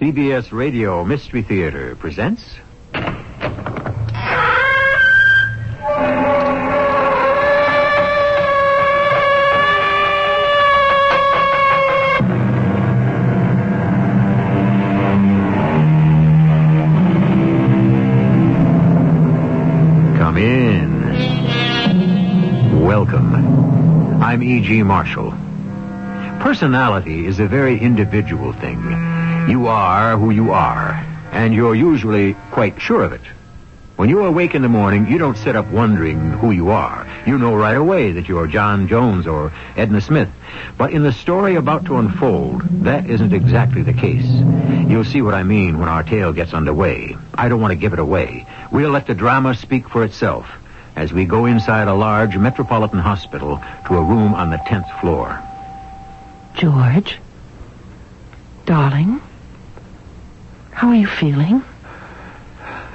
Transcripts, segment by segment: CBS Radio Mystery Theater presents... Come in. Welcome. I'm E.G. Marshall. Personality is a very individual thing. You are who you are, and you're usually quite sure of it. When you awake in the morning, you don't sit up wondering who you are. You know right away that you're John Jones or Edna Smith. But in the story about to unfold, that isn't exactly the case. You'll see what I mean when our tale gets underway. I don't want to give it away. We'll let the drama speak for itself as we go inside a large metropolitan hospital to a room on the 10th floor. George? Darling? How are you feeling?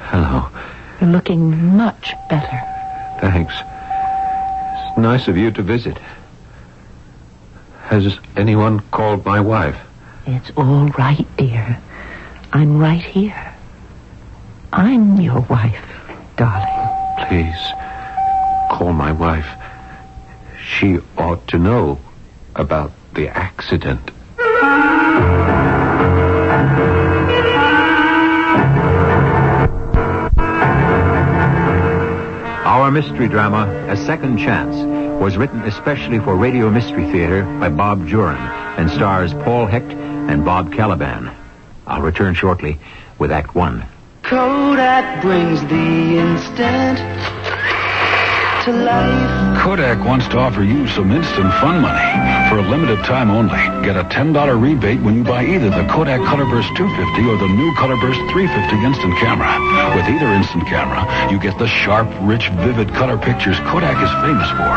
Hello. You're looking much better. Thanks. It's nice of you to visit. Has anyone called my wife? It's all right, dear. I'm right here. I'm your wife, darling. Please, call my wife. She ought to know about the accident. Our mystery drama, A Second Chance, was written especially for Radio Mystery Theater by Bob Juhren and stars Paul Hecht and Bob Caliban. I'll return shortly with Act One. Kodak brings the instant to life. Kodak wants to offer you some instant fun money for a limited time only. Get a $10 rebate when you buy either the Kodak Colorburst 250 or the new Colorburst 350 instant camera. With either instant camera, you get the sharp, rich, vivid color pictures Kodak is famous for.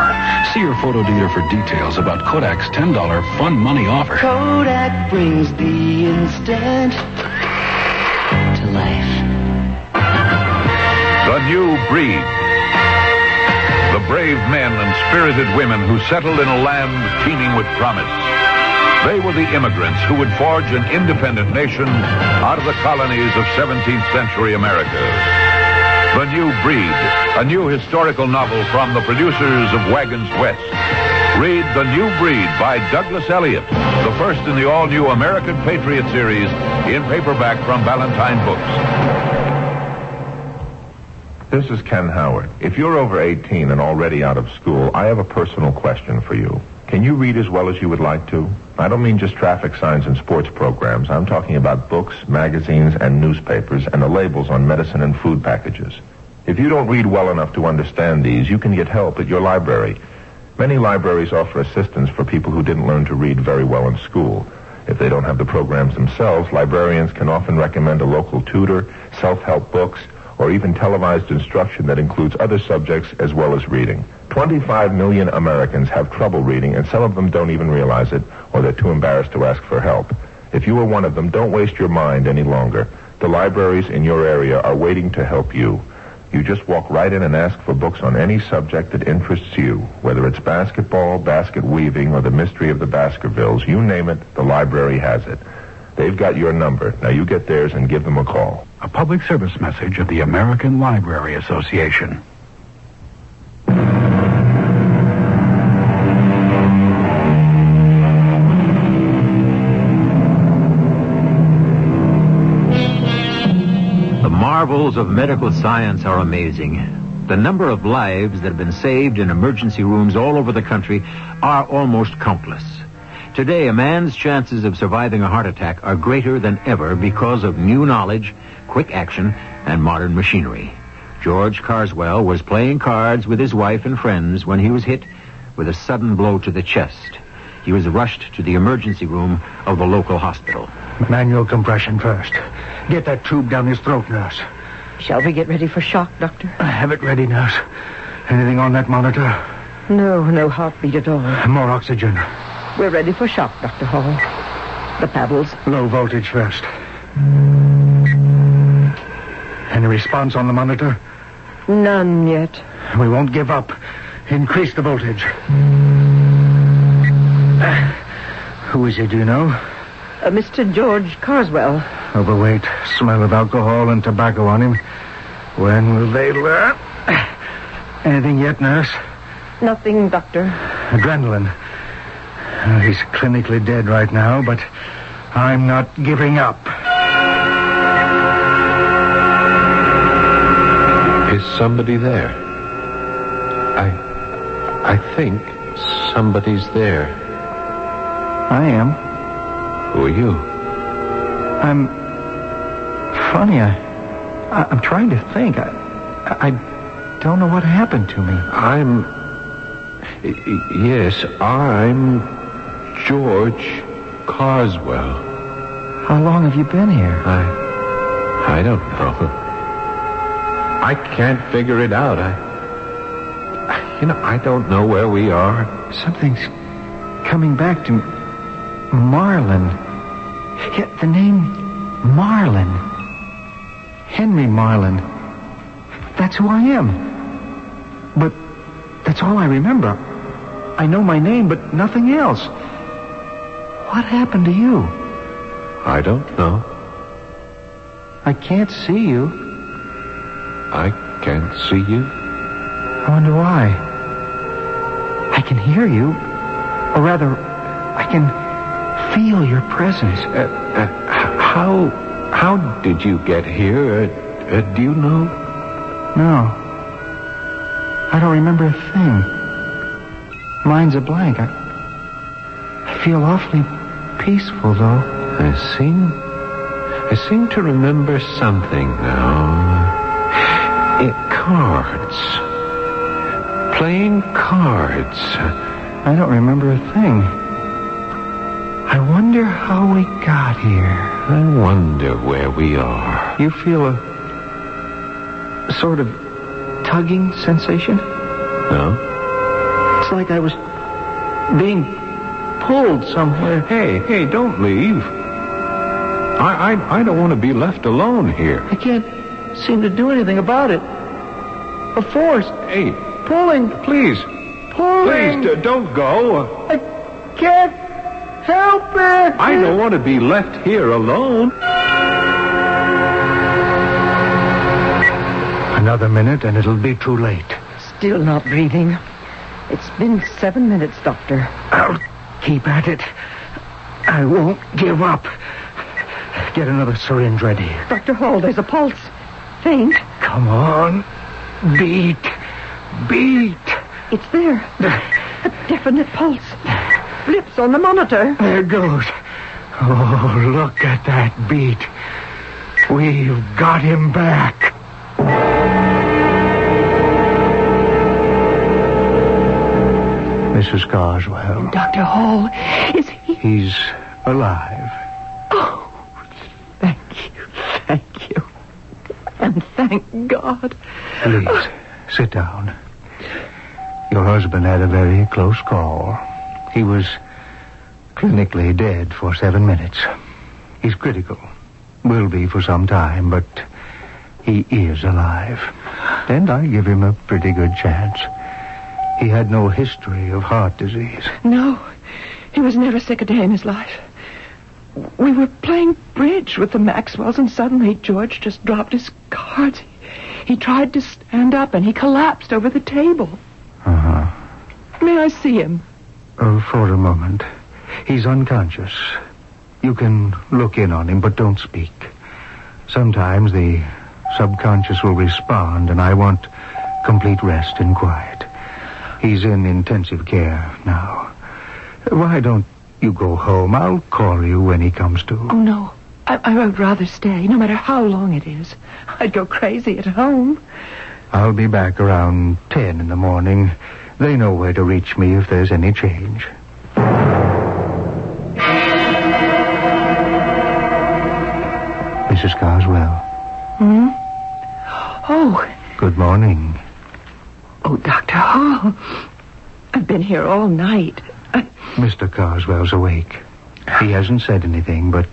See your photo dealer for details about Kodak's $10 fun money offer. Kodak brings the instant to life. The New Breed. The brave men and spirited women who settled in a land teeming with promise. They were the immigrants who would forge an independent nation out of the colonies of 17th century America. The New Breed, a new historical novel from the producers of Wagons West. Read The New Breed by Douglas Elliott, the first in the all-new American Patriot series in paperback from Ballantine Books. This is Ken Howard. If you're over 18 and already out of school, I have a personal question for you. Can you read as well as you would like to? I don't mean just traffic signs and sports programs. I'm talking about books, magazines, and newspapers, and the labels on medicine and food packages. If you don't read well enough to understand these, you can get help at your library. Many libraries offer assistance for people who didn't learn to read very well in school. If they don't have the programs themselves, librarians can often recommend a local tutor, self-help books, or even televised instruction that includes other subjects as well as reading. 25 million Americans have trouble reading, and some of them don't even realize it, or they're too embarrassed to ask for help. If you are one of them, don't waste your mind any longer. The libraries in your area are waiting to help you. You just walk right in and ask for books on any subject that interests you, whether it's basketball, basket weaving, or the mystery of the Baskervilles. You name it, the library has it. They've got your number. Now you get theirs and give them a call. A public service message of the American Library Association. The marvels of medical science are amazing. The number of lives that have been saved in emergency rooms all over the country are almost countless. Today, a man's chances of surviving a heart attack are greater than ever because of new knowledge, quick action, and modern machinery. George Carswell was playing cards with his wife and friends when he was hit with a sudden blow to the chest. He was rushed to the emergency room of the local hospital. Manual compression first. Get that tube down his throat, nurse. Shall we get ready for shock, doctor? I have it ready, nurse. Anything on that monitor? No heartbeat at all. More oxygen. We're ready for shock, Dr. Hall. The paddles. Low voltage first. Any response on the monitor? None yet. We won't give up. Increase the voltage. Who is it, do you know? Mr. George Carswell. overweight, smell of alcohol and tobacco on him. When will they learn? Anything yet, nurse? Nothing, doctor. Adrenaline. He's clinically dead right now, but I'm not giving up. Is somebody there? I think somebody's there. I am. Who are you? I'm... Funny, I'm trying to think. I don't know what happened to me. I'm... Yes, I'm George Carswell. How long have you been here? I don't know. I can't figure it out. I don't know where we are. Something's coming back to me. Marlin. Yeah, the name Marlin. Henry Marlin. That's who I am. But that's all I remember. I know my name, but nothing else. What happened to you? I don't know. I can't see you. I can't see you? I wonder why. I can hear you. Or rather, I can feel your presence. How did you get here? Do you know? No. I don't remember a thing. Mind's a blank. I feel awfully peaceful, though. I seem to remember something now. Cards. Playing cards. I don't remember a thing. I wonder how we got here. I wonder where we are. You feel a sort of tugging sensation? No. It's like I was being pulled somewhere. Hey, don't leave. I don't want to be left alone here. I can't seem to do anything about it. A force. Hey. Pulling. Please. Pulling. Please, don't go. I can't help it. I don't want to be left here alone. Another minute and it'll be too late. Still not breathing. It's been 7 minutes, doctor. I'll keep at it. I won't give up. Get another syringe ready. Dr. Hall, there's a pulse. Faint. Come on. Beat. It's there. A definite pulse. Blips on the monitor. There it goes. Oh, look at that beat. We've got him back. Mrs. Carswell. And Dr. Hall, is he... He's alive. Oh, thank you. And thank God. Please, sit down. Your husband had a very close call. He was clinically dead for 7 minutes. He's critical. Will be for some time, but he is alive. And I give him a pretty good chance. He had no history of heart disease. No. He was never sick a day in his life. We were playing bridge with the Maxwells, and suddenly George just dropped his cards. He tried to stand up, and he collapsed over the table. Uh-huh. May I see him? Oh, for a moment. He's unconscious. You can look in on him, but don't speak. Sometimes the subconscious will respond, and I want complete rest and quiet. He's in intensive care now. Why don't you go home? I'll call you when he comes to. Oh, no. I would rather stay, no matter how long it is. I'd go crazy at home. I'll be back around 10 in the morning. They know where to reach me if there's any change. Mrs. Carswell. Hmm? Oh. Good morning. Oh, Dr. Hall. I've been here all night. Mr. Carswell's awake. He hasn't said anything, but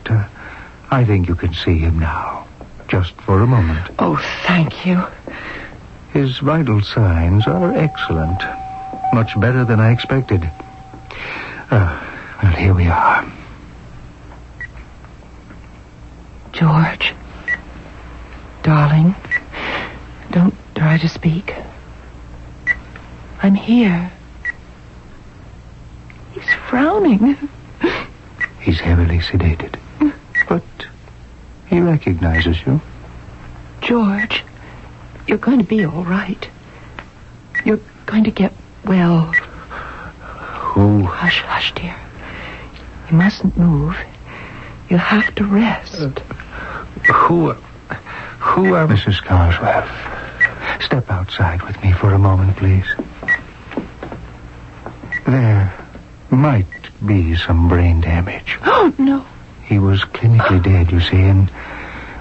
I think you can see him now. Just for a moment. Oh, thank you. His vital signs are excellent. Much better than I expected. Well, here we are. George, darling, don't try to speak. I'm here. He's frowning. He's heavily sedated, but he recognizes you. George, you're going to be all right. You're going to get well. Who? Hush, hush, dear. You mustn't move. You'll have to rest. Who are... Mrs. Carswell, step outside with me for a moment, please. There might be some brain damage. Oh, no. He was clinically dead, you see, and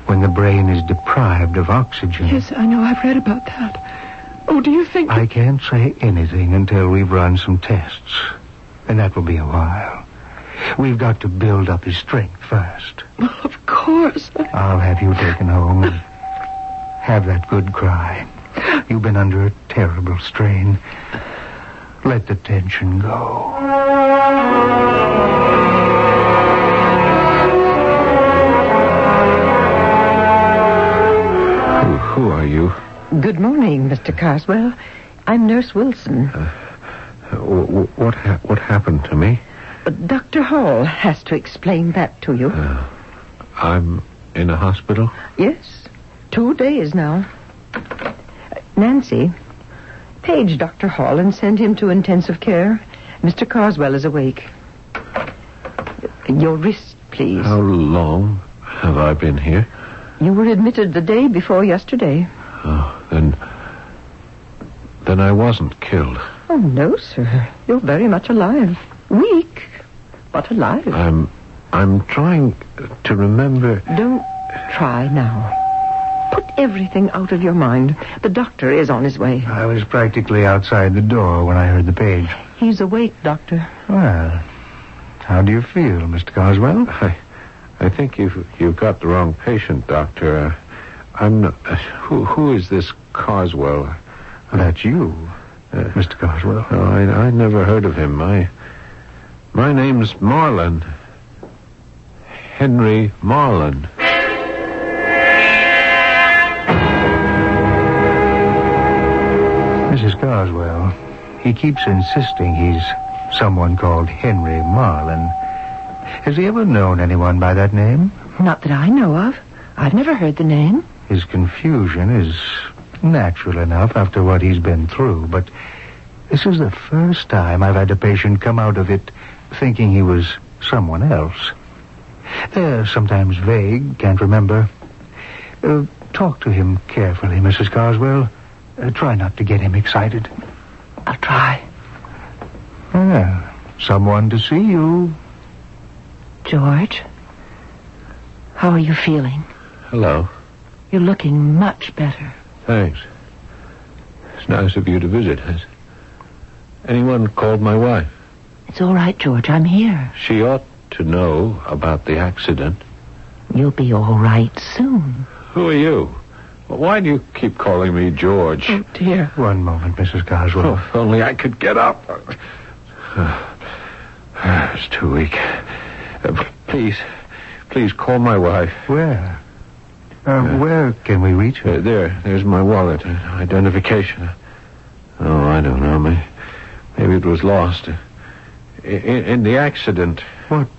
when the brain is deprived of oxygen... Yes, I know. I've read about that. Oh, do you think... I can't say anything until we've run some tests, and that will be a while. We've got to build up his strength first. Well, of course. I'll have you taken home and have that good cry. You've been under a terrible strain. Let the tension go. Who are you? Good morning, Mr. Carswell. I'm Nurse Wilson. What happened to me? Dr. Hall has to explain that to you. I'm in a hospital? Yes. 2 days now. Nancy, page Dr. Hall and send him to intensive care. Mr. Carswell is awake. Your wrist, please. How long have I been here? You were admitted the day before yesterday. Oh, then I wasn't killed. Oh, no, sir. You're very much alive. Weak, but alive. I'm trying to remember... Don't try now. Put everything out of your mind. The doctor is on his way. I was practically outside the door when I heard the page. He's awake, Doctor. Well, how do you feel, Mr. Carswell? I think you've got the wrong patient, Doctor. I'm not... who is this Carswell? That's you, Mr. Carswell. Oh, I never heard of him. My name's Marlin. Henry Marlin. Mrs. Carswell, he keeps insisting he's someone called Henry Marlin. Has he ever known anyone by that name? Not that I know of. I've never heard the name. His confusion is natural enough after what he's been through, but this is the first time I've had a patient come out of it thinking he was someone else. They're sometimes vague, can't remember. Talk to him carefully, Mrs. Carswell. Try not to get him excited. I'll try. Well, someone to see you. George, how are you feeling? Hello. You're looking much better. Thanks. It's nice of you to visit us. Anyone called my wife? It's all right, George. I'm here. She ought to know about the accident. You'll be all right soon. Who are you? Why do you keep calling me George? Oh, dear. One moment, Mrs. Carswell. Oh, if only I could get up. It's too weak. Please call my wife. Where? Where can we reach her? There's my wallet. Identification. Oh, I don't know. Maybe it was lost. In the accident. What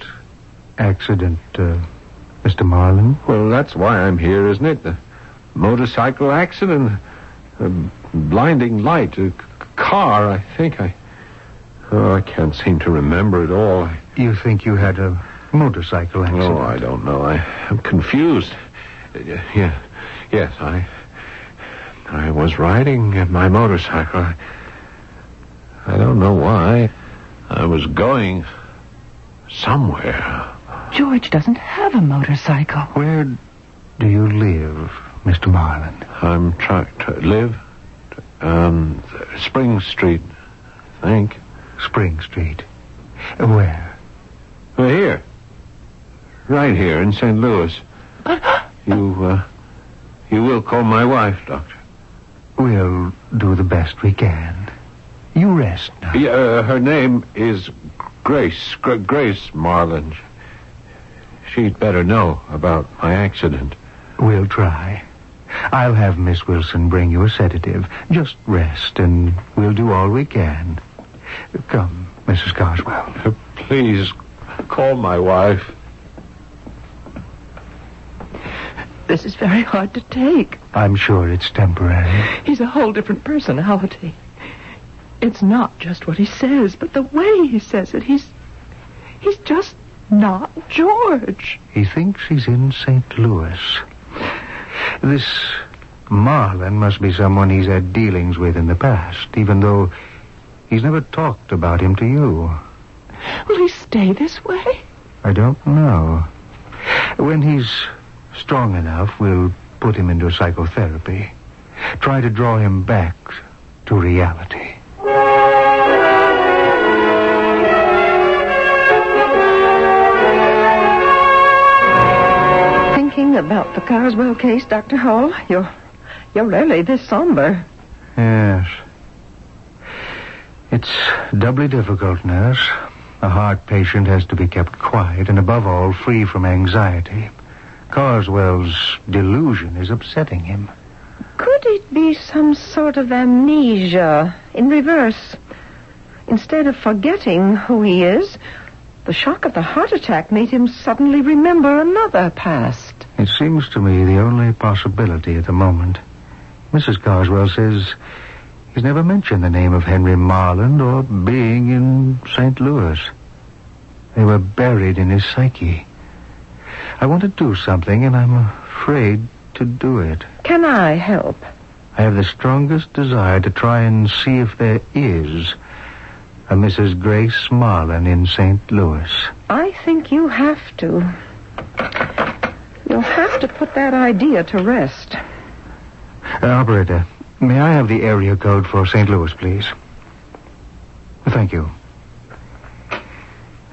accident, Mr. Marlin? Well, that's why I'm here, isn't it? The motorcycle accident. A blinding light. A car, I think. I can't seem to remember it all. You think you had a motorcycle accident? Oh, I don't know. I'm confused. Yes, I was riding my motorcycle. I don't know why. I was going somewhere. George doesn't have a motorcycle. Where do you live, Mr. Marlin? I'm trying to live Spring Street, I think. Spring Street. Where? Well, here. Right here in St. Louis. You will call my wife, Doctor. We'll do the best we can. You rest now. Yeah, her name is Grace Marlin. she'd better know about my accident. We'll try. I'll have Miss Wilson bring you a sedative. Just rest, and we'll do all we can. Come, Mrs. Carswell. Please, call my wife. This is very hard to take. I'm sure it's temporary. He's a whole different personality. It's not just what he says, but the way he says it. He's just not George. He thinks he's in St. Louis. This Marlin must be someone he's had dealings with in the past, even though he's never talked about him to you. Will he stay this way? I don't know. When he's strong enough, we'll put him into psychotherapy. Try to draw him back to reality. Thinking about the Carswell case, Dr. Hall? You're really this somber. Yes. It's doubly difficult, Nurse. A heart patient has to be kept quiet and, above all, free from anxiety. Carswell's delusion is upsetting him. Could it be some sort of amnesia in reverse? Instead of forgetting who he is, the shock of the heart attack made him suddenly remember another past. It seems to me the only possibility at the moment. Mrs. Carswell says he's never mentioned the name of Henry Marlin or being in St. Louis. They were buried in his psyche. I want to do something, and I'm afraid to do it. Can I help? I have the strongest desire to try and see if there is a Mrs. Grace Marlin in St. Louis. I think you have to. You'll have to put that idea to rest. Operator, may I have the area code for St. Louis, please? Thank you.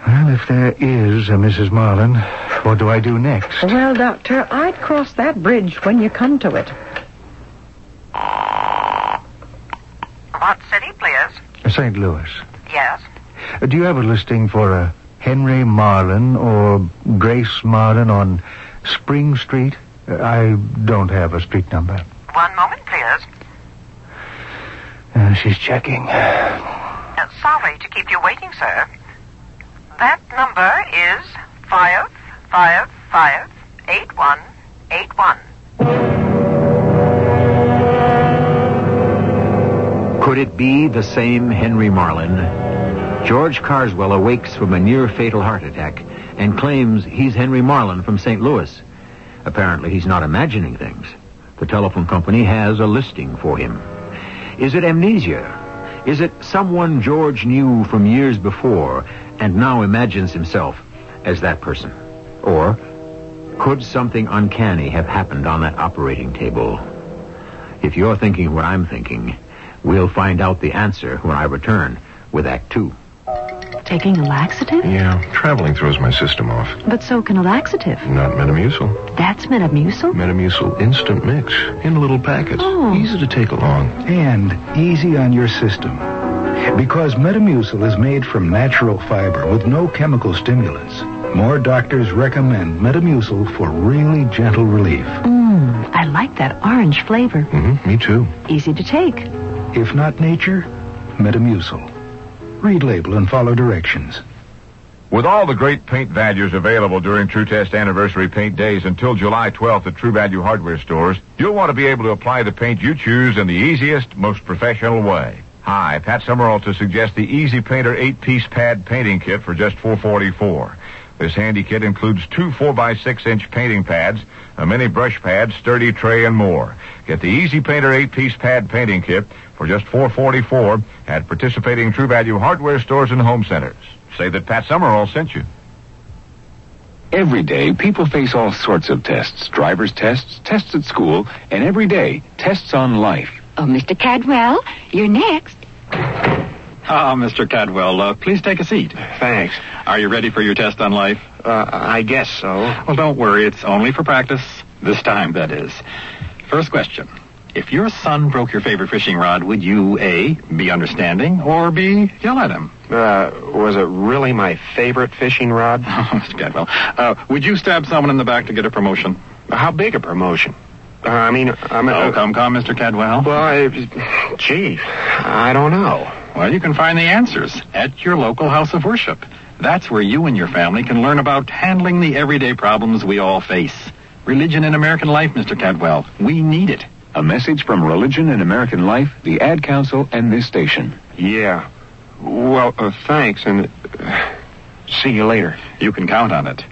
Well, if there is a Mrs. Marlin, what do I do next? Well, Doctor, I'd cross that bridge when you come to it. What city, please? St. Louis. Yes? Do you have a listing for a Henry Marlin or Grace Marlin on Spring Street? I don't have a street number. One moment, please. She's checking. Sorry to keep you waiting, sir. That number is 555-8181. Could it be the same Henry Marlin? George Carswell awakes from a near-fatal heart attack and claims he's Henry Marlin from St. Louis. Apparently, he's not imagining things. The telephone company has a listing for him. Is it amnesia? Is it someone George knew from years before and now imagines himself as that person? Or could something uncanny have happened on that operating table? If you're thinking what I'm thinking, we'll find out the answer when I return with Act 2. Taking a laxative? Yeah, traveling throws my system off. But so can a laxative. Not Metamucil. That's Metamucil? Metamucil instant mix in little packets. Oh. Easy to take along. And easy on your system. Because Metamucil is made from natural fiber with no chemical stimulants. More doctors recommend Metamucil for really gentle relief. I like that orange flavor. Me too. Easy to take. If not nature, Metamucil. Read label and follow directions. With all the great paint values available during True Test Anniversary Paint Days until July 12th at True Value Hardware stores, you'll want to be able to apply the paint you choose in the easiest, most professional way. Hi, Pat Summerall to suggest the Easy Painter 8-piece pad painting kit for just $4.44. This handy kit includes two 4x6-inch painting pads, a mini brush pad, sturdy tray, and more. Get the Easy Painter 8-piece pad painting kit for just $4.44 at participating True Value hardware stores and home centers. Say that Pat Summerall sent you. Every day, people face all sorts of tests. Driver's tests, tests at school, and every day, tests on life. Oh, Mr. Cadwell, you're next. Ah, Mr. Cadwell, please take a seat. Thanks. Are you ready for your test on life? I guess so. Well, don't worry. It's only for practice. This time, that is. First question. If your son broke your favorite fishing rod, would you, A, be understanding, or B, yell at him? Was it really my favorite fishing rod? Oh, Mr. Cadwell. Would you stab someone in the back to get a promotion? How big a promotion? I mean... Come, Mr. Cadwell. Well, gee, I don't know. Well, you can find the answers at your local house of worship. That's where you and your family can learn about handling the everyday problems we all face. Religion in American life, Mr. Cadwell. We need it. A message from Religion in American Life, the Ad Council, and this station. Yeah. Well, thanks, and see you later. You can count on it.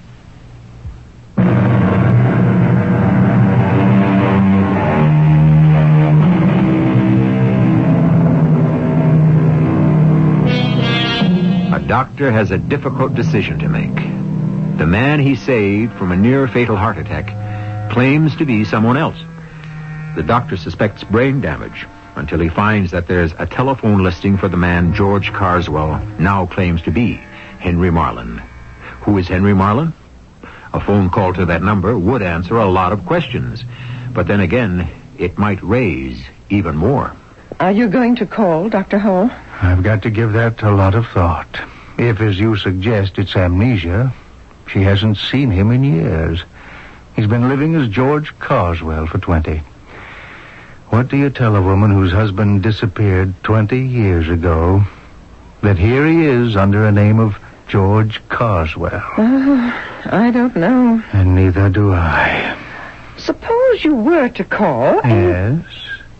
A doctor has a difficult decision to make. The man he saved from a near-fatal heart attack claims to be someone else. The doctor suspects brain damage until he finds that there's a telephone listing for the man George Carswell now claims to be, Henry Marlin. Who is Henry Marlin? A phone call to that number would answer a lot of questions, but then again, it might raise even more. Are you going to call, Dr. Hall? I've got to give that a lot of thought. If, as you suggest, it's amnesia, she hasn't seen him in years. He's been living as George Carswell for 20. What do you tell a woman whose husband disappeared 20 years ago that here he is under a name of George Carswell? I don't know. And neither do I. Suppose you were to call and... Yes?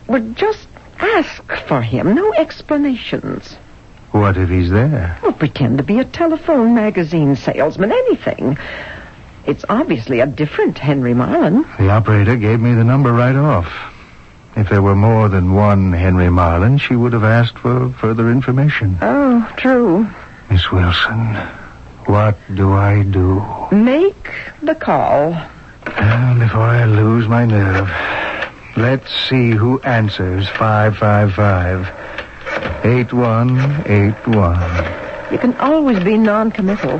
Well, just ask for him. No explanations. What if he's there? Well, pretend to be a telephone magazine salesman, anything. It's obviously a different Henry Marlin. The operator gave me the number right off. If there were more than one Henry Marlin, she would have asked for further information. Oh, true. Miss Wilson, what do I do? Make the call. And before I lose my nerve, let's see who answers 555-8181. You can always be non-committal.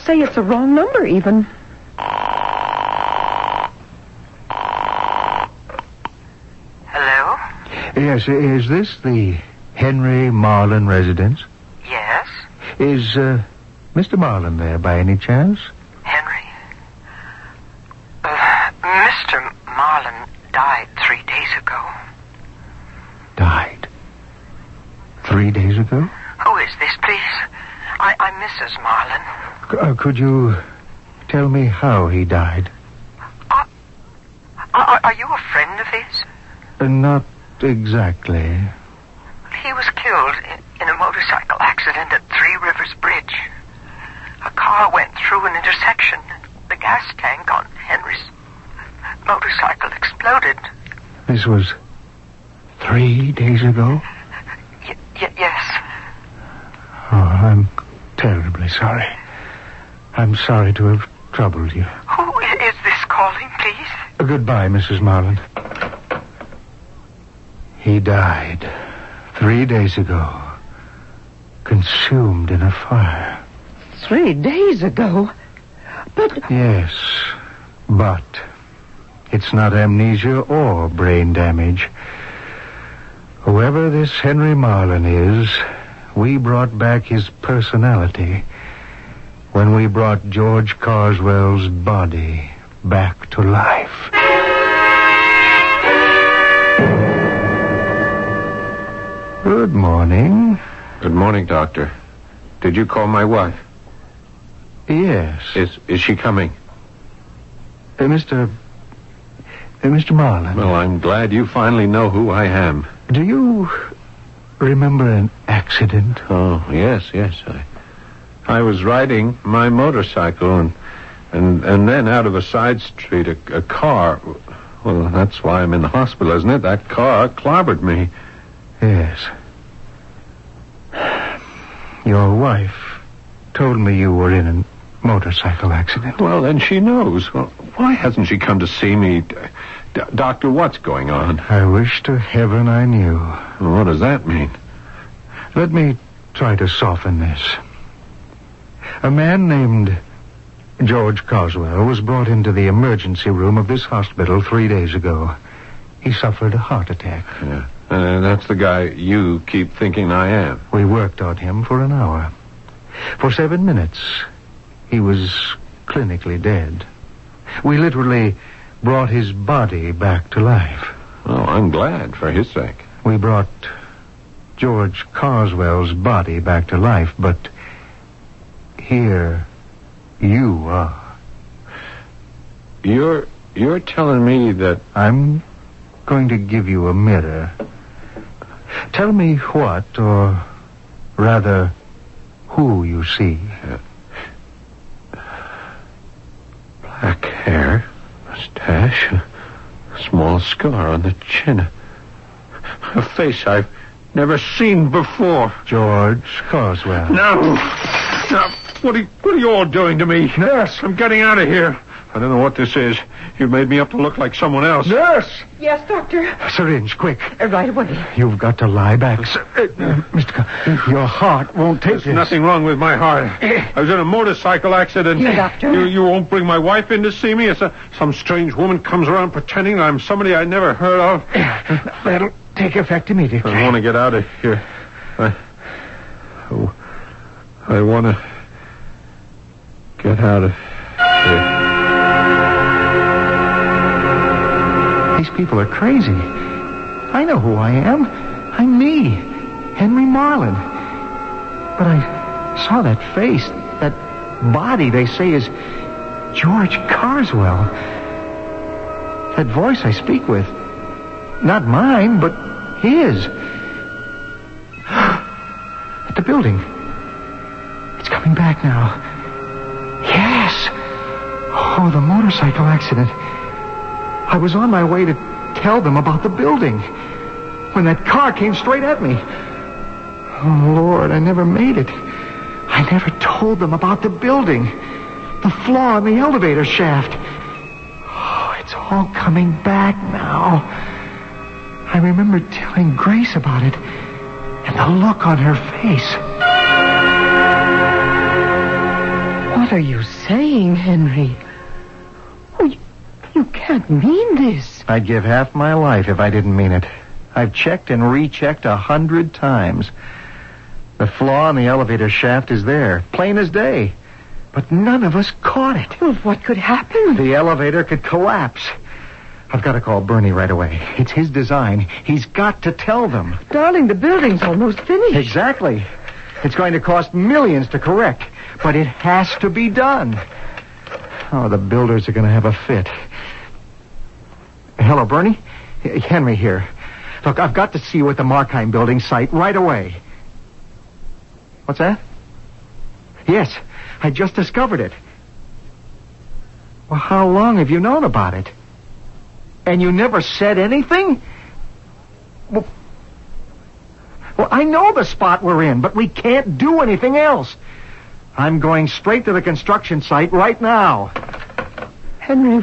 Say it's a wrong number, even. Yes, is this the Henry Marlin residence? Yes. Is Mr. Marlin there by any chance? Henry? Mr. Marlin died 3 days ago. Died? 3 days ago? Who is this, please? I'm Mrs. Marlin. Could you tell me how he died? Are you a friend of his? Not exactly. He was killed in a motorcycle accident at Three Rivers Bridge. A car went through an intersection. The gas tank on Henry's motorcycle exploded. This was 3 days ago? Yes. Oh, I'm terribly sorry. I'm sorry to have troubled you. Who is this calling, please? Goodbye, Mrs. Marlin. He died 3 days ago, consumed in a fire. 3 days ago? But... Yes, but it's not amnesia or brain damage. Whoever this Henry Marlin is, we brought back his personality when we brought George Carswell's body back to life. Good morning. Good morning, Doctor. Did you call my wife? Yes. Is she coming? Mr. Marlin. Well, I'm glad you finally know who I am. Do you remember an accident? Oh, yes. I was riding my motorcycle and then out of a side street, a car. Well, that's why I'm in the hospital, isn't it? That car clobbered me. Yes. Your wife told me you were in a motorcycle accident. Well, then she knows. Well, why hasn't she come to see me? Doctor, what's going on? I wish to heaven I knew. Well, what does that mean? Let me try to soften this. A man named George Carswell was brought into the emergency room of this hospital 3 days ago. He suffered a heart attack. Yeah. That's the guy you keep thinking I am. We worked on him for an hour. For 7 minutes, he was clinically dead. We literally brought his body back to life. Oh, I'm glad for his sake. We brought George Carswell's body back to life, but here you are. You're telling me that... I'm going to give you a mirror. Tell me what, or rather, who you see. Black hair, mustache, a small scar on the chin. A face I've never seen before. George Carswell. No! Now, what are you all doing to me? Nurse! I'm getting out of here. I don't know what this is. You've made me up to look like someone else. Nurse! Yes, doctor? A syringe, quick. Right away. You've got to lie back. Mr. Your heart won't take this. There's nothing wrong with my heart. I was in a motorcycle accident. You, doctor? You won't bring my wife in to see me? Some strange woman comes around pretending I'm somebody I never heard of. That'll take effect immediately. I want to get out of here. I want to get out of here. These people are crazy. I know who I am. I'm me, Henry Marlin. But I saw that face, that body they say is George Carswell. That voice I speak with, not mine, but his. At the building. It's coming back now. Yes. Oh, the motorcycle accident. I was on my way to tell them about the building when that car came straight at me. Oh, Lord, I never made it. I never told them about the building, the flaw in the elevator shaft. Oh, it's all coming back now. I remember telling Grace about it and the look on her face. What are you saying, Henry? You can't mean this. I'd give half my life if I didn't mean it. I've checked and rechecked 100 times. The flaw in the elevator shaft is there, plain as day. But none of us caught it. Well, what could happen? The elevator could collapse. I've got to call Bernie right away. It's his design. He's got to tell them. Darling, the building's almost finished. Exactly. It's going to cost millions to correct, but it has to be done. Oh, the builders are going to have a fit. Hello, Bernie. Henry here. Look, I've got to see you at the Markheim building site right away. What's that? Yes, I just discovered it. Well, how long have you known about it? And you never said anything? Well, I know the spot we're in, but we can't do anything else. I'm going straight to the construction site right now. Henry...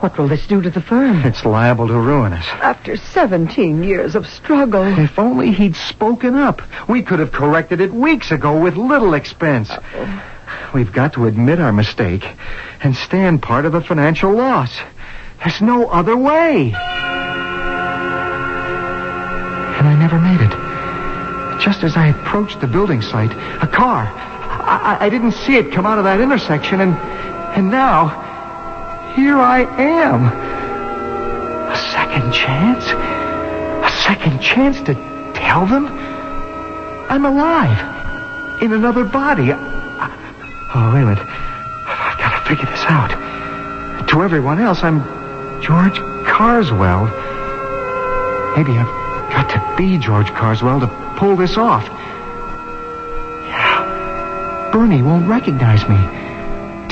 what will this do to the firm? It's liable to ruin us. After 17 years of struggle. If only he'd spoken up. We could have corrected it weeks ago with little expense. Uh-oh. We've got to admit our mistake and stand part of the financial loss. There's no other way. And I never made it. Just as I approached the building site, a car. I didn't see it come out of that intersection, and now... here I am. A second chance? A second chance to tell them? I'm alive. In another body. Oh, wait a minute. I've got to figure this out. To everyone else, I'm George Carswell. Maybe I've got to be George Carswell to pull this off. Yeah. Bernie won't recognize me.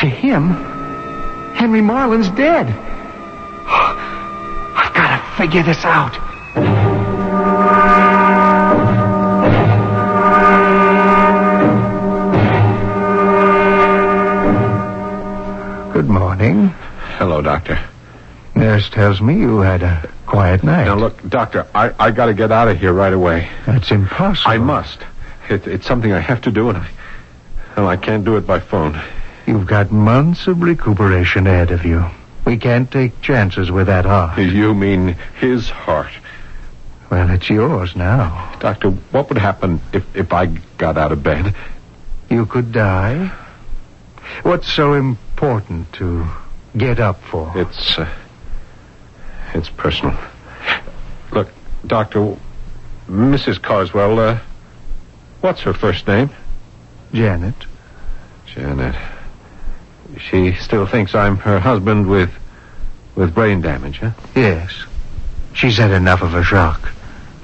To him... Henry Marlin's dead. Oh, I've got to figure this out. Good morning. Hello, Doctor. Nurse tells me you had a quiet night. Now, look, Doctor, I got to get out of here right away. That's impossible. I must. It's something I have to do, and I can't do it by phone. You've got months of recuperation ahead of you. We can't take chances with that heart. You mean his heart? Well, it's yours now. Doctor, what would happen if I got out of bed? You could die. What's so important to get up for? It's personal. Look, Doctor, Mrs. Carswell, what's her first name? Janet. Janet. She still thinks I'm her husband with brain damage, huh? Yes. She's had enough of a shock.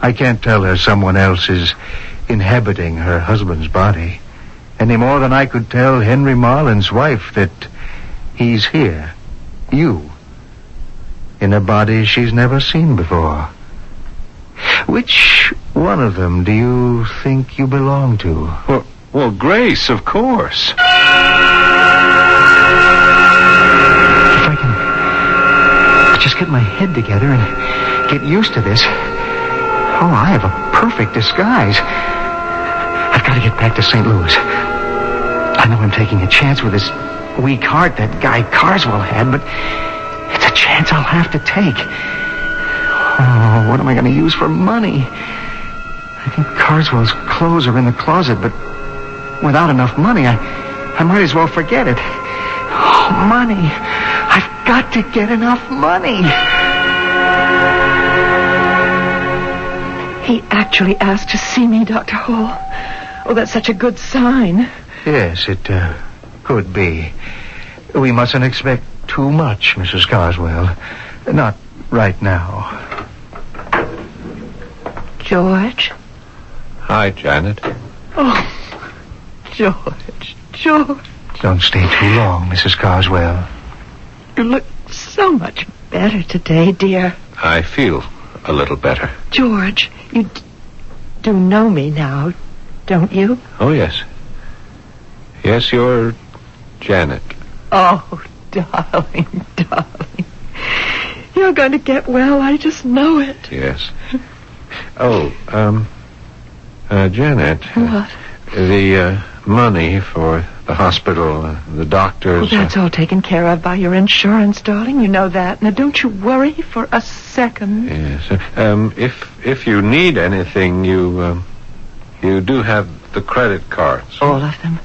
I can't tell her someone else is inhabiting her husband's body any more than I could tell Henry Marlin's wife that he's here, you, in a body she's never seen before. Which one of them do you think you belong to? Well, Grace, of course. If I can just get my head together and get used to this. Oh, I have a perfect disguise. I've got to get back to St. Louis. I know I'm taking a chance with this weak heart that guy Carswell had, but it's a chance I'll have to take. Oh, what am I going to use for money? I think Carswell's clothes are in the closet, but without enough money, I might as well forget it. Oh, money. I've got to get enough money. He actually asked to see me, Dr. Hall. Oh, that's such a good sign. Yes, it could be. We mustn't expect too much, Mrs. Carswell. Not right now. George? Hi, Janet. Oh, George. Don't stay too long, Mrs. Carswell. You look so much better today, dear. I feel a little better. George, you do know me now, don't you? Oh, yes. Yes, you're Janet. Oh, darling. You're going to get well. I just know it. Yes. Oh, Janet. What? The money for the hospital, the doctors. Well, that's all taken care of by your insurance, darling. You know that. Now, don't you worry for a second. Yes. If you need anything, you do have the credit cards. All of them.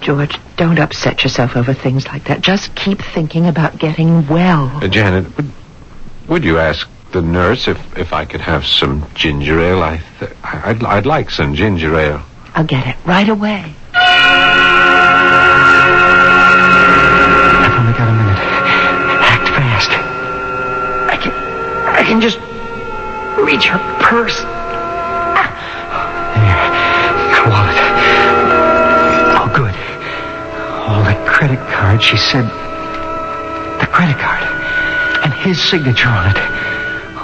George, don't upset yourself over things like that. Just keep thinking about getting well. Janet, would you ask the nurse if I could have some ginger ale? I'd like some ginger ale. I'll get it right away. I've only got a minute. Act fast. I can just reach her purse. There. Her wallet. Oh, good. Oh, the credit card, she said. The credit card. And his signature on it.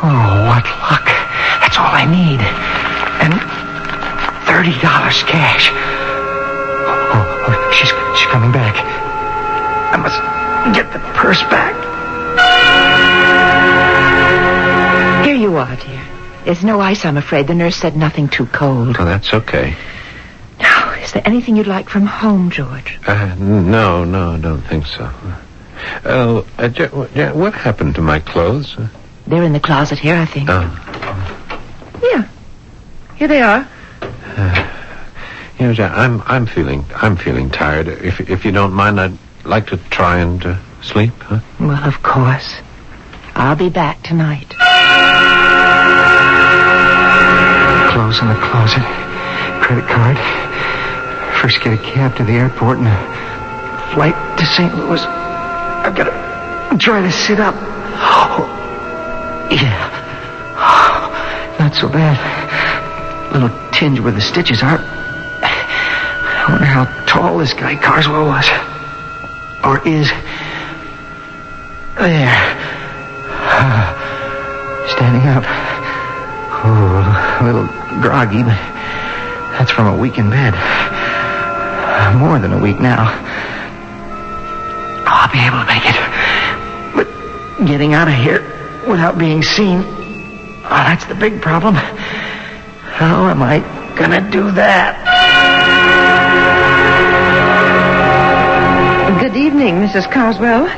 Oh, what luck. That's all I need. And $30 cash. Oh, she's coming back. I must get the purse back. Here you are, dear. There's no ice, I'm afraid. The nurse said nothing too cold. Oh, that's okay. Now, is there anything you'd like from home, George? No, I don't think so. Oh, what happened to my clothes? They're in the closet here, I think. Oh. Yeah. Here they are. Jack, I'm feeling tired. If you don't mind, I'd like to try and sleep. Huh? Well, of course. I'll be back tonight. Clothes in the closet. Credit card. First get a cab to the airport and a flight to St. Louis. I've got to try to sit up. Oh. Yeah. Oh, not so bad. A little tinge where the stitches are. I wonder how tall this guy Carswell was. Or is. There. Standing up. Oh, a little groggy, but that's from a week in bed. More than a week now. I'll be able to make it. But getting out of here without being seen. Oh, that's the big problem. How am I gonna do that? Good evening, Mrs. Carswell.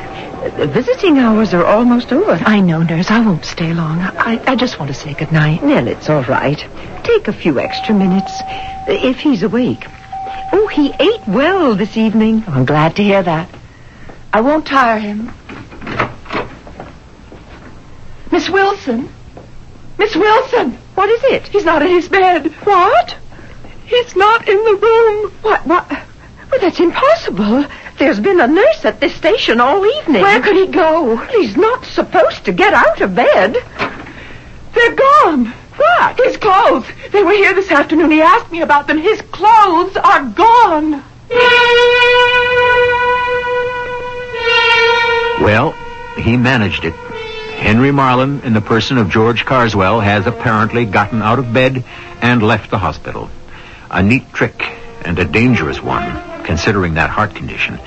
Visiting hours are almost over. I know, Nurse. I won't stay long. I just want to say goodnight. Well, it's all right. Take a few extra minutes, if he's awake. Oh, he ate well this evening. I'm glad to hear that. I won't tire him. Miss Wilson? Miss Wilson! What is it? He's not in his bed. What? He's not in the room. What? Well, that's impossible. There's been a nurse at this station all evening. Where could he go? He's not supposed to get out of bed. They're gone. What? His clothes. They were here this afternoon. He asked me about them. His clothes are gone. Well, he managed it. Henry Marlin, in the person of George Carswell, has apparently gotten out of bed and left the hospital. A neat trick, and a dangerous one, considering that heart condition.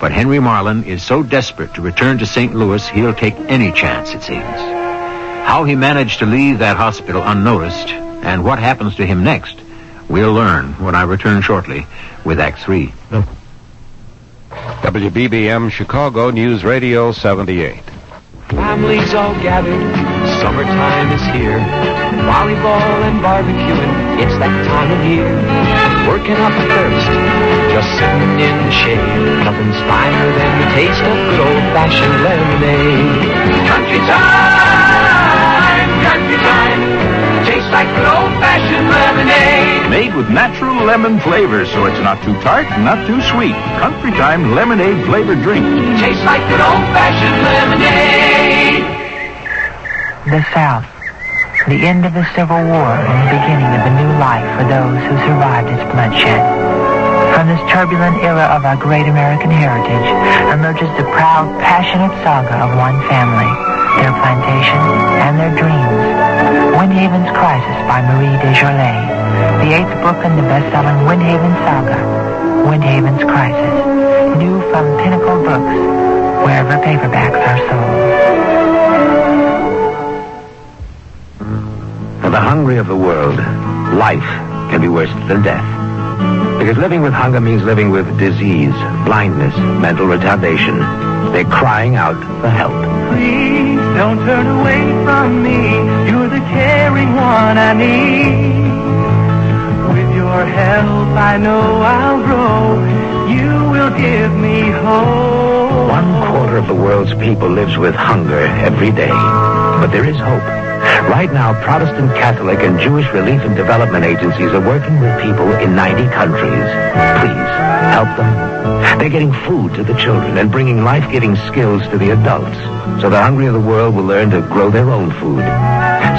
But Henry Marlin is so desperate to return to St. Louis, he'll take any chance, it seems. How he managed to leave that hospital unnoticed and what happens to him next, we'll learn when I return shortly with Act 3. WBBM Chicago News Radio 78. Families all gathered, summertime is here. Volleyball and barbecuing, it's that time of year. Working up a thirst, just sitting in the shade. Nothing's finer than the taste of good old-fashioned lemonade. Country time! Country Time. Tastes like good old-fashioned lemonade. Made with natural lemon flavor, so it's not too tart and not too sweet. Country Time lemonade flavored drink. Tastes like good old-fashioned lemonade. The South. The end of the Civil War and the beginning of a new life for those who survived its bloodshed. From this turbulent era of our great American heritage emerges the proud, passionate saga of one family, their plantation, and their dreams. Windhaven's Crisis by Marie Desjolais, the eighth book in the best-selling Windhaven saga, Windhaven's Crisis, new from Pinnacle Books, wherever paperbacks are sold. For the hungry of the world, life can be worse than death. Because living with hunger means living with disease, blindness, mental retardation. They're crying out for help. Please don't turn away from me. You're the caring one I need. With your help, I know I'll grow. You will give me hope. 1/4 of the world's people lives with hunger every day. But there is hope. Right now, Protestant, Catholic, and Jewish relief and development agencies are working with people in 90 countries. Please, help them. They're getting food to the children and bringing life-giving skills to the adults, so the hungry of the world will learn to grow their own food.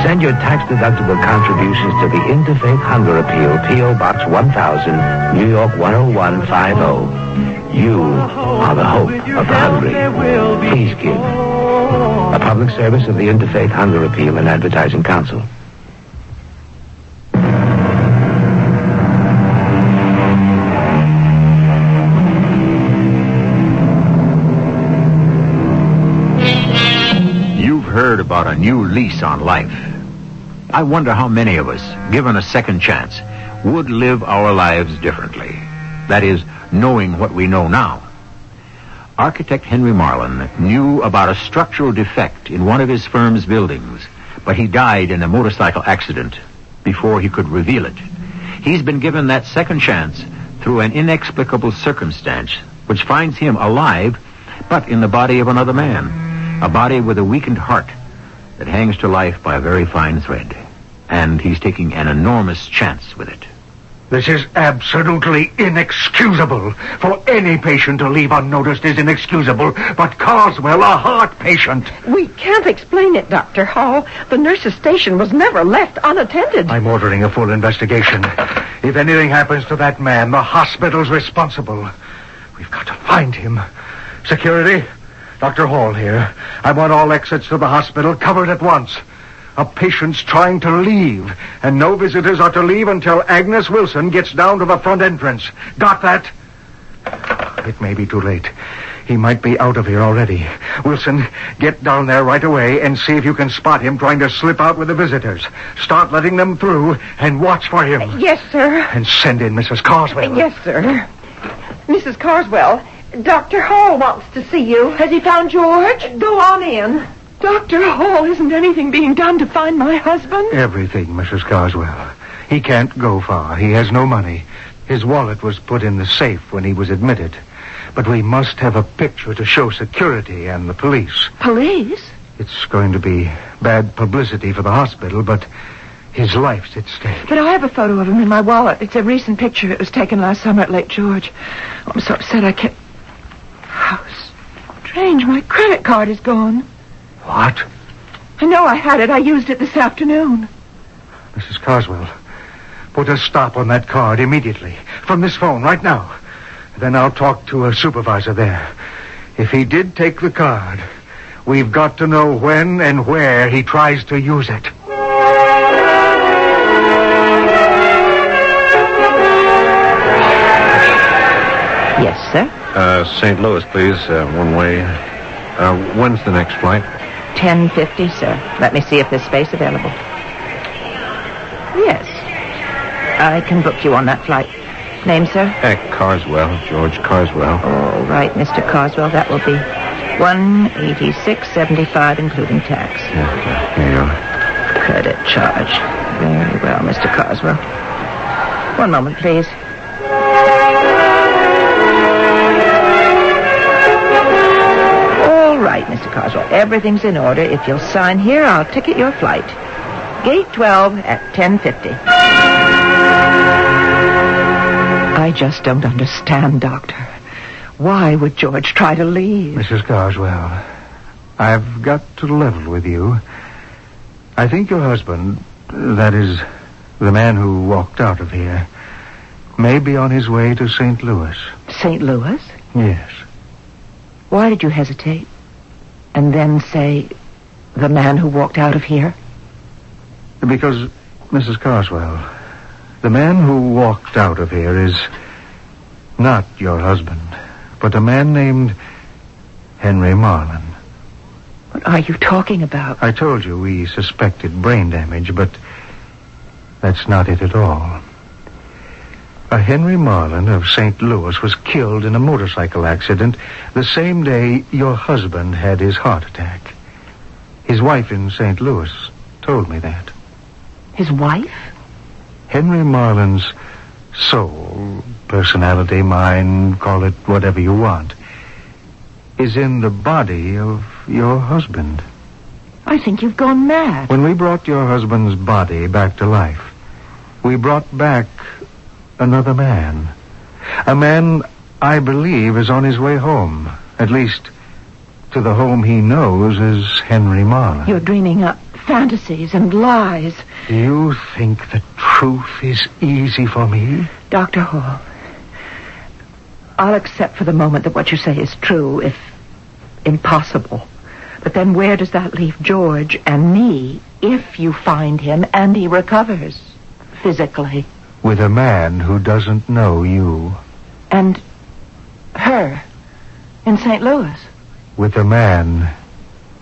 Send your tax-deductible contributions to the Interfaith Hunger Appeal, P.O. Box 1000, New York 10150. You are the hope of the hungry. Please give. A public service of the Interfaith Hunger Appeal and Advertising Council. You've heard about a new lease on life. I wonder how many of us, given a second chance, would live our lives differently. That is, knowing what we know now. Architect Henry Marlin knew about a structural defect in one of his firm's buildings, but he died in a motorcycle accident before he could reveal it. He's been given that second chance through an inexplicable circumstance, which finds him alive, but in the body of another man, a body with a weakened heart that hangs to life by a very fine thread. And he's taking an enormous chance with it. This is absolutely inexcusable. For any patient to leave unnoticed is inexcusable, but Carswell, a heart patient. We can't explain it, Dr. Hall. The nurse's station was never left unattended. I'm ordering a full investigation. If anything happens to that man, the hospital's responsible. We've got to find him. Security, Dr. Hall here. I want all exits to the hospital covered at once. A patient's trying to leave, and no visitors are to leave until Agnes Wilson gets down to the front entrance. Got that? It may be too late. He might be out of here already. Wilson, get down there right away and see if you can spot him trying to slip out with the visitors. Start letting them through and watch for him. Yes, sir. And send in Mrs. Carswell. Yes, sir. Mrs. Carswell, Dr. Hall wants to see you. Has he found George? Go on in. Dr. Hall, isn't anything being done to find my husband? Everything, Mrs. Carswell. He can't go far. He has no money. His wallet was put in the safe when he was admitted. But we must have a picture to show security and the police. Police? It's going to be bad publicity for the hospital, but his life's at stake. But I have a photo of him in my wallet. It's a recent picture. It was taken last summer at Lake George. Oh, I'm so upset I can't... How strange. My credit card is gone. What? I know I had it. I used it this afternoon. Mrs. Carswell, put a stop on that card immediately. From this phone, right now. Then I'll talk to a supervisor there. If he did take the card, we've got to know when and where he tries to use it. Yes, sir? St. Louis, please. One way. When's the next flight? 10:50, sir. Let me see if there's space available. Yes. I can book you on that flight. Name, sir? Carswell. George Carswell. All right, Mr. Carswell. That will be $186.75, including tax. Yeah, here you are. Credit charge. Very well, Mr. Carswell. One moment, please. Right, Mr. Carswell. Everything's in order. If you'll sign here, I'll ticket your flight. Gate 12 at 10:50. I just don't understand, Doctor. Why would George try to leave? Mrs. Carswell, I've got to level with you. I think your husband, that is, the man who walked out of here, may be on his way to St. Louis. St. Louis? Yes. Why did you hesitate? And then say, the man who walked out of here? Because, Mrs. Carswell, the man who walked out of here is not your husband, but a man named Henry Marlin. What are you talking about? I told you we suspected brain damage, but that's not it at all. A Henry Marlin of St. Louis was killed in a motorcycle accident the same day your husband had his heart attack. His wife in St. Louis told me that. His wife? Henry Marlin's soul, personality, mind, call it whatever you want, is in the body of your husband. I think you've gone mad. When we brought your husband's body back to life, we brought back another man. A man I believe is on his way home. At least to the home he knows is Henry Marlin. You're dreaming up fantasies and lies. You think the truth is easy for me? Dr. Hall, I'll accept for the moment that what you say is true, if impossible. But then where does that leave George and me if you find him and he recovers physically? With a man who doesn't know you. And her in St. Louis. With a man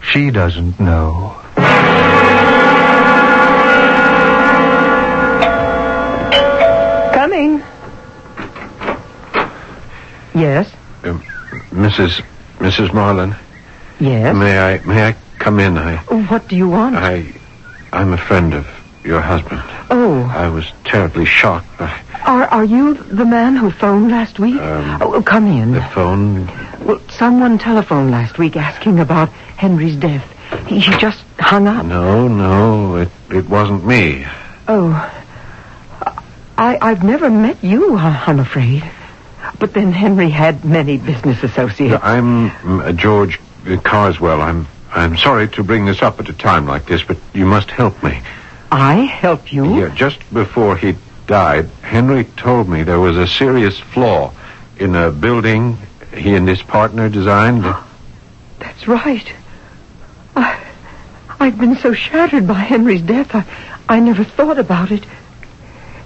she doesn't know. Coming. Yes? Mrs. Marlin? Yes? May I come in? What do you want? I'm a friend of your husband. Oh. I was terribly shocked by... Are you the man who phoned last week? Come in. The phone? Well, someone telephoned last week asking about Henry's death. He just hung up. No, it wasn't me. Oh. I've never met you, I'm afraid. But then Henry had many business associates. No, I'm George Carswell. I'm sorry to bring this up at a time like this, but you must help me. I help you? Yeah, just before he died, Henry told me there was a serious flaw in a building he and his partner designed. That's right. I've been so shattered by Henry's death, I never thought about it.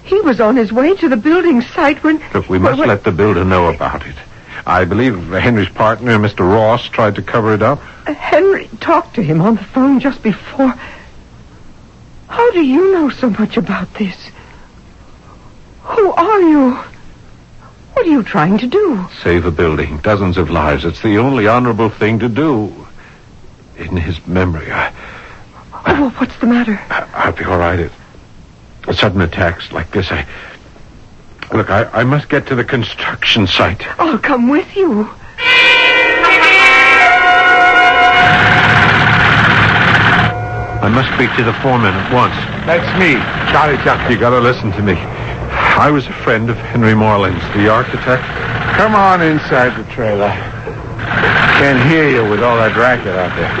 He was on his way to the building site when... Look, we must let the builder know about it. I believe Henry's partner, Mr. Ross, tried to cover it up. Henry talked to him on the phone just before... How do you know so much about this? Who are you? What are you trying to do? Save a building, dozens of lives. It's the only honorable thing to do. In his memory, Oh, what's the matter? I'll be all right. Sudden attacks like this, Look, I must get to the construction site. I'll come with you. I must speak to the foreman at once. That's me, Charlie Chuck. You gotta listen to me. I was a friend of Henry Marlin's, the architect. Come on inside the trailer. Can't hear you with all that racket out there.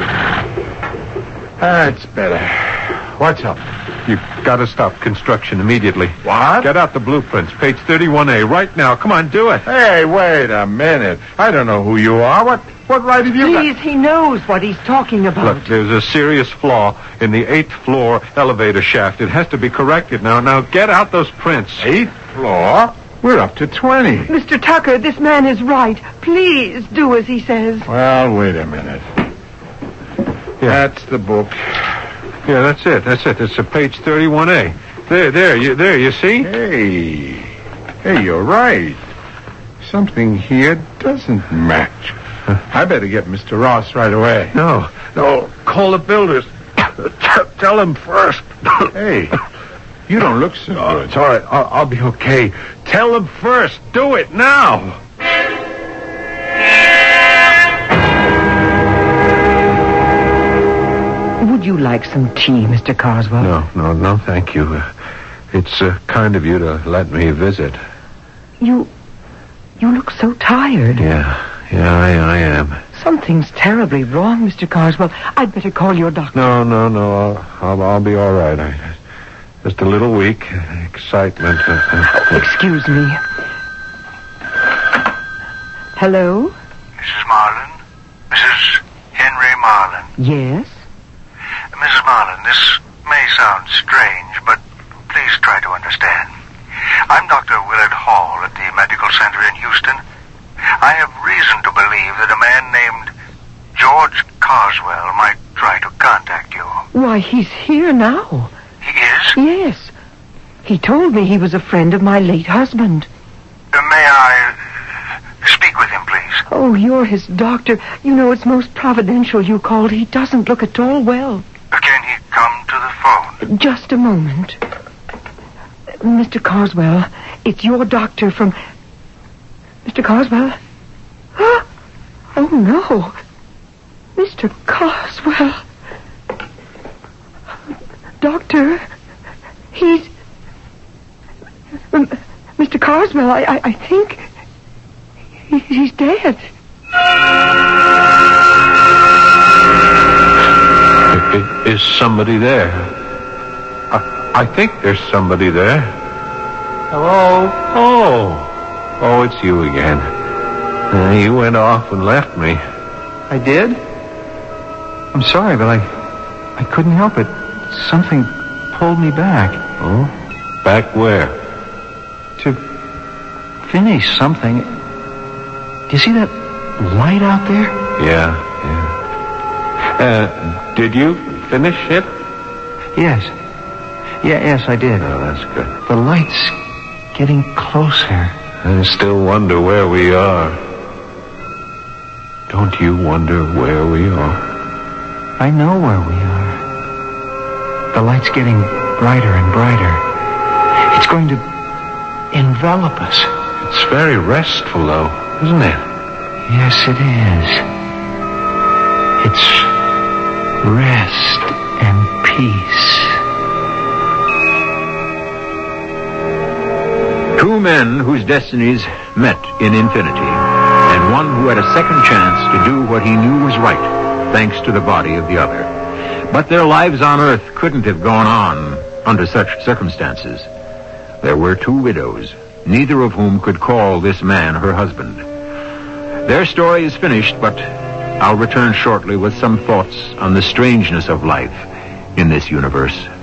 That's better. What's up? You've got to stop construction immediately. What? Get out the blueprints, page 31A, right now. Come on, do it. Hey, wait a minute. I don't know who you are. What right have you got? Please, he knows what he's talking about. Look, there's a serious flaw in the 8th floor elevator shaft. It has to be corrected now. Now, get out those prints. 8th floor? We're up to 20. Mr. Tucker, this man is right. Please do as he says. Well, wait a minute. Yeah. That's the book. Yeah, that's it. It's a page 31A. There, you see? Hey, you're right. Something here doesn't match. I better get Mr. Ross right away. No, call the builders. Tell them first. Hey, you don't look so good. It's all right, I'll be okay. Tell them first. Do it now. Would you like some tea, Mr. Carswell? No, thank you. It's kind of you to let me visit. You look so tired. Yeah, I am. Something's terribly wrong, Mr. Carswell. I'd better call your doctor. No, I'll be all right. Just a little weak. Excitement. Excuse me. Hello? Mrs. Marlin? Mrs. Henry Marlin? Yes? Mrs. Marlin, this may sound strange, but please try to understand. I'm Dr. Willard Hall at the Medical Center in Houston. I have reason to believe that a man named George Carswell might try to contact you. Why, he's here now. He is? Yes. He told me he was a friend of my late husband. May I speak with him, please? Oh, you're his doctor. You know, it's most providential you called. He doesn't look at all well. Can he come to the phone? Just a moment. Mr. Carswell, it's your doctor from... Mr. Carswell? Oh, no. Mr. Carswell. Doctor, he's... Mr. Carswell, I think he's dead. Is somebody there? I think there's somebody there. Hello? Oh, it's you again. You went off and left me. I did? I'm sorry, but I couldn't help it. Something pulled me back. Oh? Back where? To finish something. Do you see that light out there? Yeah. Did you finish it? Yes. Yes, I did. Oh, that's good. The light's getting closer. I still wonder where we are. Don't you wonder where we are? I know where we are. The light's getting brighter and brighter. It's going to envelop us. It's very restful, though, isn't it? Yes, it is. It's... rest and peace. Two men whose destinies met in infinity, and one who had a second chance to do what he knew was right, thanks to the body of the other. But their lives on Earth couldn't have gone on under such circumstances. There were two widows, neither of whom could call this man her husband. Their story is finished, but... I'll return shortly with some thoughts on the strangeness of life in this universe.